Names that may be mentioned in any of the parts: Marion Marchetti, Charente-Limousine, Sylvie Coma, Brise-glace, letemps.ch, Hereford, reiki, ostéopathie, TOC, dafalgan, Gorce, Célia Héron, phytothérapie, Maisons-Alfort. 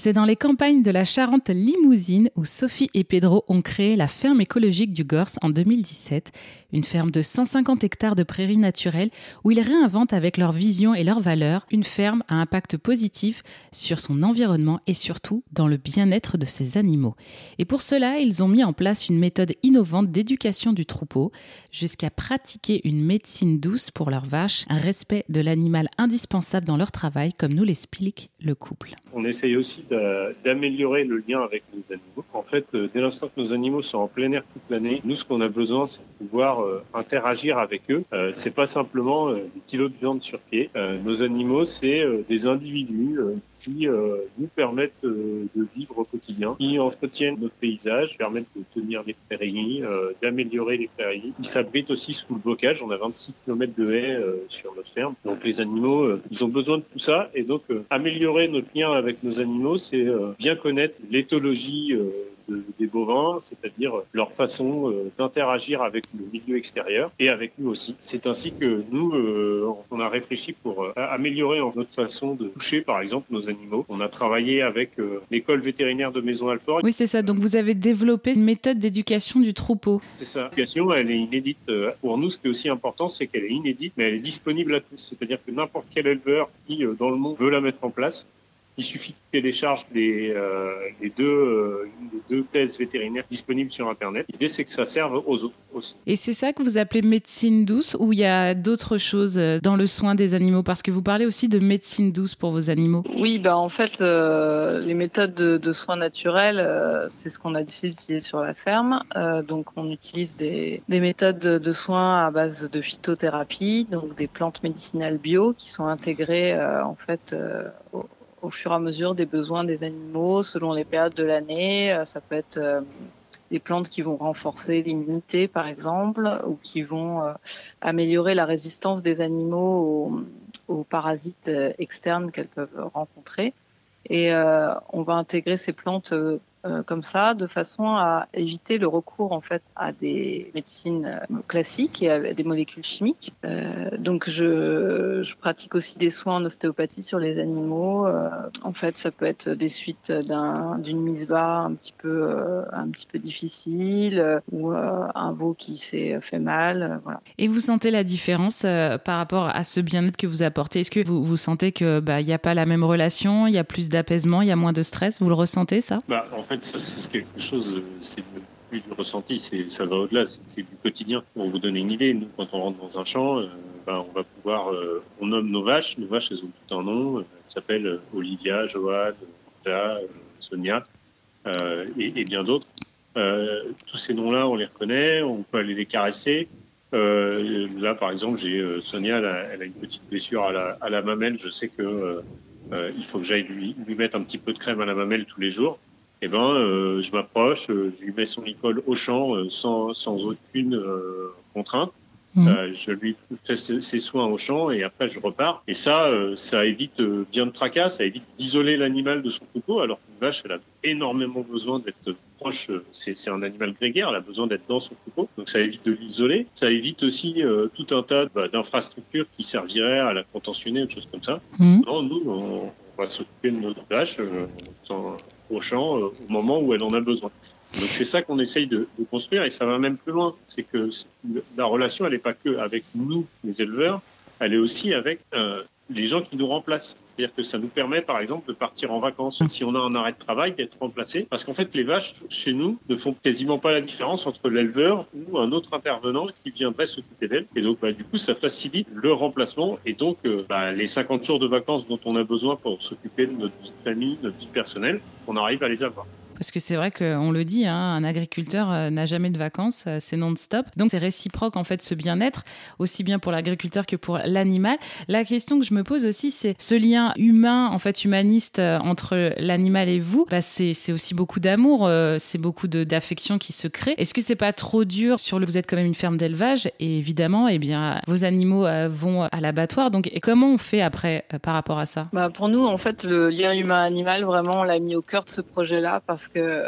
C'est dans les campagnes de la Charente-Limousine où Sophie et Pedro ont créé la ferme écologique du Gorce en 2017, une ferme de 150 hectares de prairies naturelles où ils réinventent avec leur vision et leurs valeurs une ferme à impact positif sur son environnement et surtout dans le bien-être de ses animaux. Et pour cela, ils ont mis en place une méthode innovante d'éducation du troupeau jusqu'à pratiquer une médecine douce pour leurs vaches, un respect de l'animal indispensable dans leur travail, comme nous l'explique le couple. On essaye aussi d'améliorer le lien avec nos animaux. En fait, dès l'instant que nos animaux sont en plein air toute l'année, nous, ce qu'on a besoin, c'est de pouvoir interagir avec eux. C'est pas simplement des kilos de viande sur pied. Nos animaux, c'est des individus qui nous permettent de vivre au quotidien, qui entretiennent notre paysage, permettent de tenir les prairies, d'améliorer les prairies. Ils s'abritent aussi sous le bocage. On a 26 km de haies sur notre ferme. Donc les animaux, ils ont besoin de tout ça. Et donc, améliorer notre lien avec nos animaux, c'est bien connaître l'éthologie des bovins, c'est-à-dire leur façon d'interagir avec le milieu extérieur et avec nous aussi. C'est ainsi que nous, on a réfléchi pour améliorer notre façon de toucher, par exemple, nos animaux. On a travaillé avec l'école vétérinaire de Maisons-Alfort. Oui, c'est ça. Donc, vous avez développé une méthode d'éducation du troupeau. C'est ça. L'éducation, elle est inédite. Pour nous, ce qui est aussi important, c'est qu'elle est inédite, mais elle est disponible à tous. C'est-à-dire que n'importe quel éleveur qui, dans le monde, veut la mettre en place, il suffit qu'il télécharge les deux thèses vétérinaires disponibles sur Internet. L'idée, c'est que ça serve aux autres aussi. Et c'est ça que vous appelez médecine douce, ou il y a d'autres choses dans le soin des animaux? Parce que vous parlez aussi de médecine douce pour vos animaux. Oui, en fait, les méthodes de soins naturels, c'est ce qu'on a décidé d'utiliser sur la ferme. Donc, on utilise des méthodes de soins à base de phytothérapie, donc des plantes médicinales bio qui sont intégrées, au fur et à mesure des besoins des animaux, selon les périodes de l'année. Ça peut être des plantes qui vont renforcer l'immunité, par exemple, ou qui vont améliorer la résistance des animaux aux parasites externes qu'elles peuvent rencontrer. Et on va intégrer ces plantes comme ça, de façon à éviter le recours en fait à des médecines classiques et à des molécules chimiques. Donc je pratique aussi des soins en ostéopathie sur les animaux. En fait, ça peut être des suites d'une mise bas un petit peu difficile, ou un veau qui s'est fait mal. Voilà. Et vous sentez la différence par rapport à ce bien-être que vous apportez? Est-ce que vous sentez que y a pas la même relation, il y a plus d'apaisement, il y a moins de stress? Vous le ressentez ça? En fait, ça, c'est quelque chose, c'est plus du ressenti, ça va au-delà, c'est du quotidien. Pour vous donner une idée, nous, quand on rentre dans un champ, on va pouvoir, on nomme nos vaches, elles ont tout un nom, elles s'appellent Olivia, Joanne, Rita, Sonia, et bien d'autres. Tous ces noms-là, on les reconnaît, on peut aller les caresser. Là, par exemple, j'ai Sonia, elle a une petite blessure à la mamelle, je sais que il faut que j'aille lui mettre un petit peu de crème à la mamelle tous les jours. Je m'approche, je lui mets son licol au champ sans aucune contrainte. Je lui fais ses soins au champ et après je repars. Et ça évite bien de tracas, ça évite d'isoler l'animal de son troupeau, alors qu'une vache, elle a énormément besoin d'être proche. C'est un animal grégaire, elle a besoin d'être dans son troupeau, donc ça évite de l'isoler. Ça évite aussi tout un tas d'infrastructures qui serviraient à la contentionner, des choses comme ça. Non, nous, on va s'occuper de notre vache au champ au moment où elle en a besoin. Donc c'est ça qu'on essaye de construire, et ça va même plus loin. C'est que la relation, elle n'est pas que avec nous, les éleveurs, elle est aussi avec les gens qui nous remplacent. C'est-à-dire que ça nous permet, par exemple, de partir en vacances si on a un arrêt de travail, d'être remplacé. Parce qu'en fait, les vaches, chez nous, ne font quasiment pas la différence entre l'éleveur ou un autre intervenant qui viendrait s'occuper d'elles. Et donc, du coup, ça facilite le remplacement. Et donc, les 50 jours de vacances dont on a besoin pour s'occuper de notre vie de famille, notre vie personnelle, on arrive à les avoir. Parce que c'est vrai qu'on le dit, un agriculteur n'a jamais de vacances, c'est non-stop. Donc c'est réciproque en fait ce bien-être, aussi bien pour l'agriculteur que pour l'animal. La question que je me pose aussi, c'est ce lien humain, en fait humaniste, entre l'animal et vous, c'est aussi beaucoup d'amour, c'est beaucoup d'affection qui se crée. Est-ce que c'est pas trop dur vous êtes quand même une ferme d'élevage, et évidemment, vos animaux vont à l'abattoir. Donc comment on fait après par rapport à ça? Pour nous, en fait, le lien humain-animal, vraiment, on l'a mis au cœur de ce projet-là, parce parce que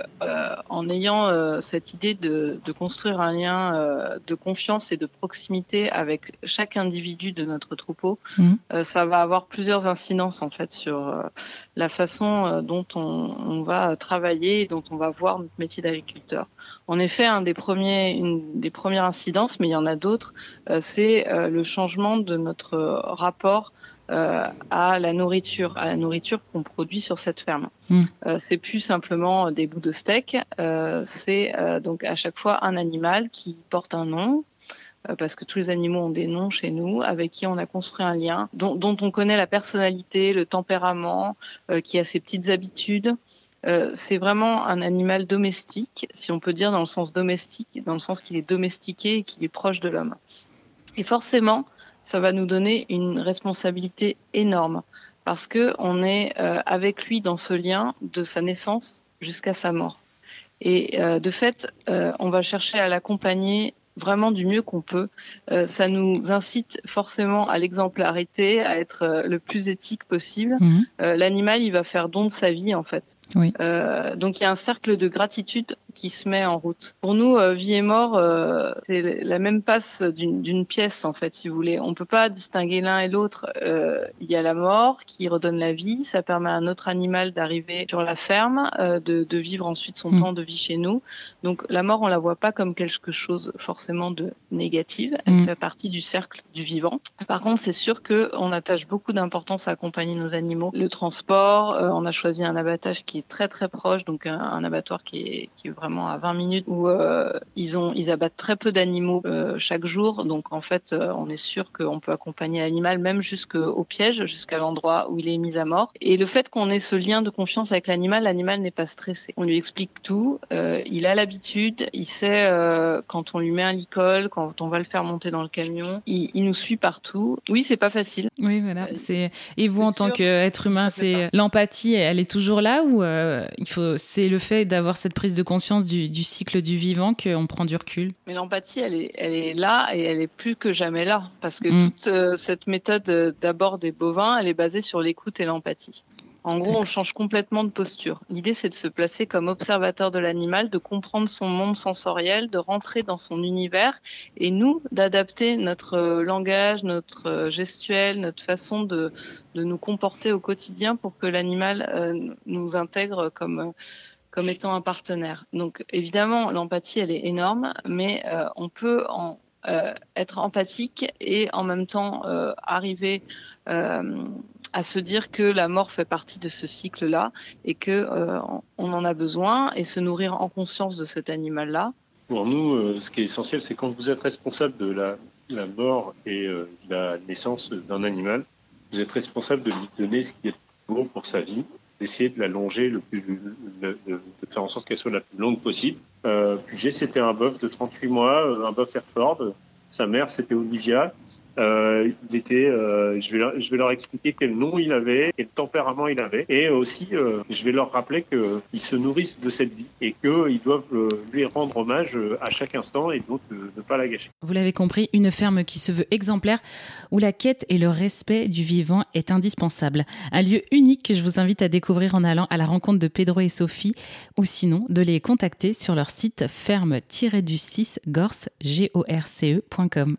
en ayant cette idée de construire un lien de confiance et de proximité avec chaque individu de notre troupeau, ça va avoir plusieurs incidences en fait sur la façon dont on va travailler et dont on va voir notre métier d'agriculteur. En effet, une des premières incidences, mais il y en a d'autres, c'est le changement de notre rapport à la nourriture qu'on produit sur cette ferme. C'est plus simplement des bouts de steak, c'est donc à chaque fois un animal qui porte un nom, parce que tous les animaux ont des noms chez nous, avec qui on a construit un lien, dont on connaît la personnalité, le tempérament, qui a ses petites habitudes. C'est vraiment un animal domestique, si on peut dire dans le sens domestique, dans le sens qu'il est domestiqué et qu'il est proche de l'homme. Et forcément, ça va nous donner une responsabilité énorme parce que on est avec lui dans ce lien de sa naissance jusqu'à sa mort. Et de fait, on va chercher à l'accompagner vraiment du mieux qu'on peut. Ça nous incite forcément à l'exemplarité, à être le plus éthique possible. L'animal, il va faire don de sa vie, en fait. Oui. Donc, il y a un cercle de gratitude qui se met en route. Pour nous, vie et mort, c'est la même passe d'une pièce, en fait, si vous voulez. On peut pas distinguer l'un et l'autre. Il y a la mort qui redonne la vie. Ça permet à un autre animal d'arriver sur la ferme, de vivre ensuite son temps de vie chez nous. Donc, la mort, on la voit pas comme quelque chose forcément de négative. Elle fait partie du cercle du vivant. Par contre, c'est sûr qu'on attache beaucoup d'importance à accompagner nos animaux. Le transport, on a choisi un abattage qui est très très proche, donc un abattoir qui est vraiment à 20 minutes où ils abattent très peu d'animaux chaque jour. Donc en fait, on est sûr qu'on peut accompagner l'animal même jusqu'au piège, jusqu'à l'endroit où il est mis à mort. Et le fait qu'on ait ce lien de confiance avec l'animal n'est pas stressé. On lui explique tout, il a l'habitude, il sait quand on lui met un licol, quand on va le faire monter dans le camion, il nous suit partout. Oui, c'est pas facile. Oui, voilà. Et vous, en tant qu'être humain, c'est l'empathie, elle est toujours là ou c'est le fait d'avoir cette prise de conscience du cycle du vivant qu'on prend du recul. Mais l'empathie, elle est là et elle est plus que jamais là parce que toute cette méthode d'abord des bovins, elle est basée sur l'écoute et l'empathie. En gros, on change complètement de posture. L'idée, c'est de se placer comme observateur de l'animal, de comprendre son monde sensoriel, de rentrer dans son univers et nous, d'adapter notre langage, notre gestuelle, notre façon de nous comporter au quotidien pour que l'animal nous intègre comme étant un partenaire. Donc, évidemment, l'empathie, elle est énorme, mais on peut être empathique et en même temps arriver à se dire que la mort fait partie de ce cycle-là et que on en a besoin et se nourrir en conscience de cet animal-là. Pour nous, ce qui est essentiel, c'est quand vous êtes responsable de la mort et de la naissance d'un animal, vous êtes responsable de lui donner ce qui est bon pour sa vie, d'essayer de l'allonger de faire en sorte qu'elle soit la plus longue possible. Puget, c'était un bœuf de 38 mois, un bœuf Hereford. Sa mère, c'était Olivia. Il était, je vais leur expliquer quel nom il avait, quel tempérament il avait, et aussi je vais leur rappeler qu'ils se nourrissent de cette vie et qu'ils doivent lui rendre hommage à chaque instant et donc ne pas la gâcher. Vous l'avez compris, une ferme qui se veut exemplaire, où la quête et le respect du vivant est indispensable. Un lieu unique que je vous invite à découvrir en allant à la rencontre de Pedro et Sophie, ou sinon de les contacter sur leur site ferme-du-six-gorce.gorce.com.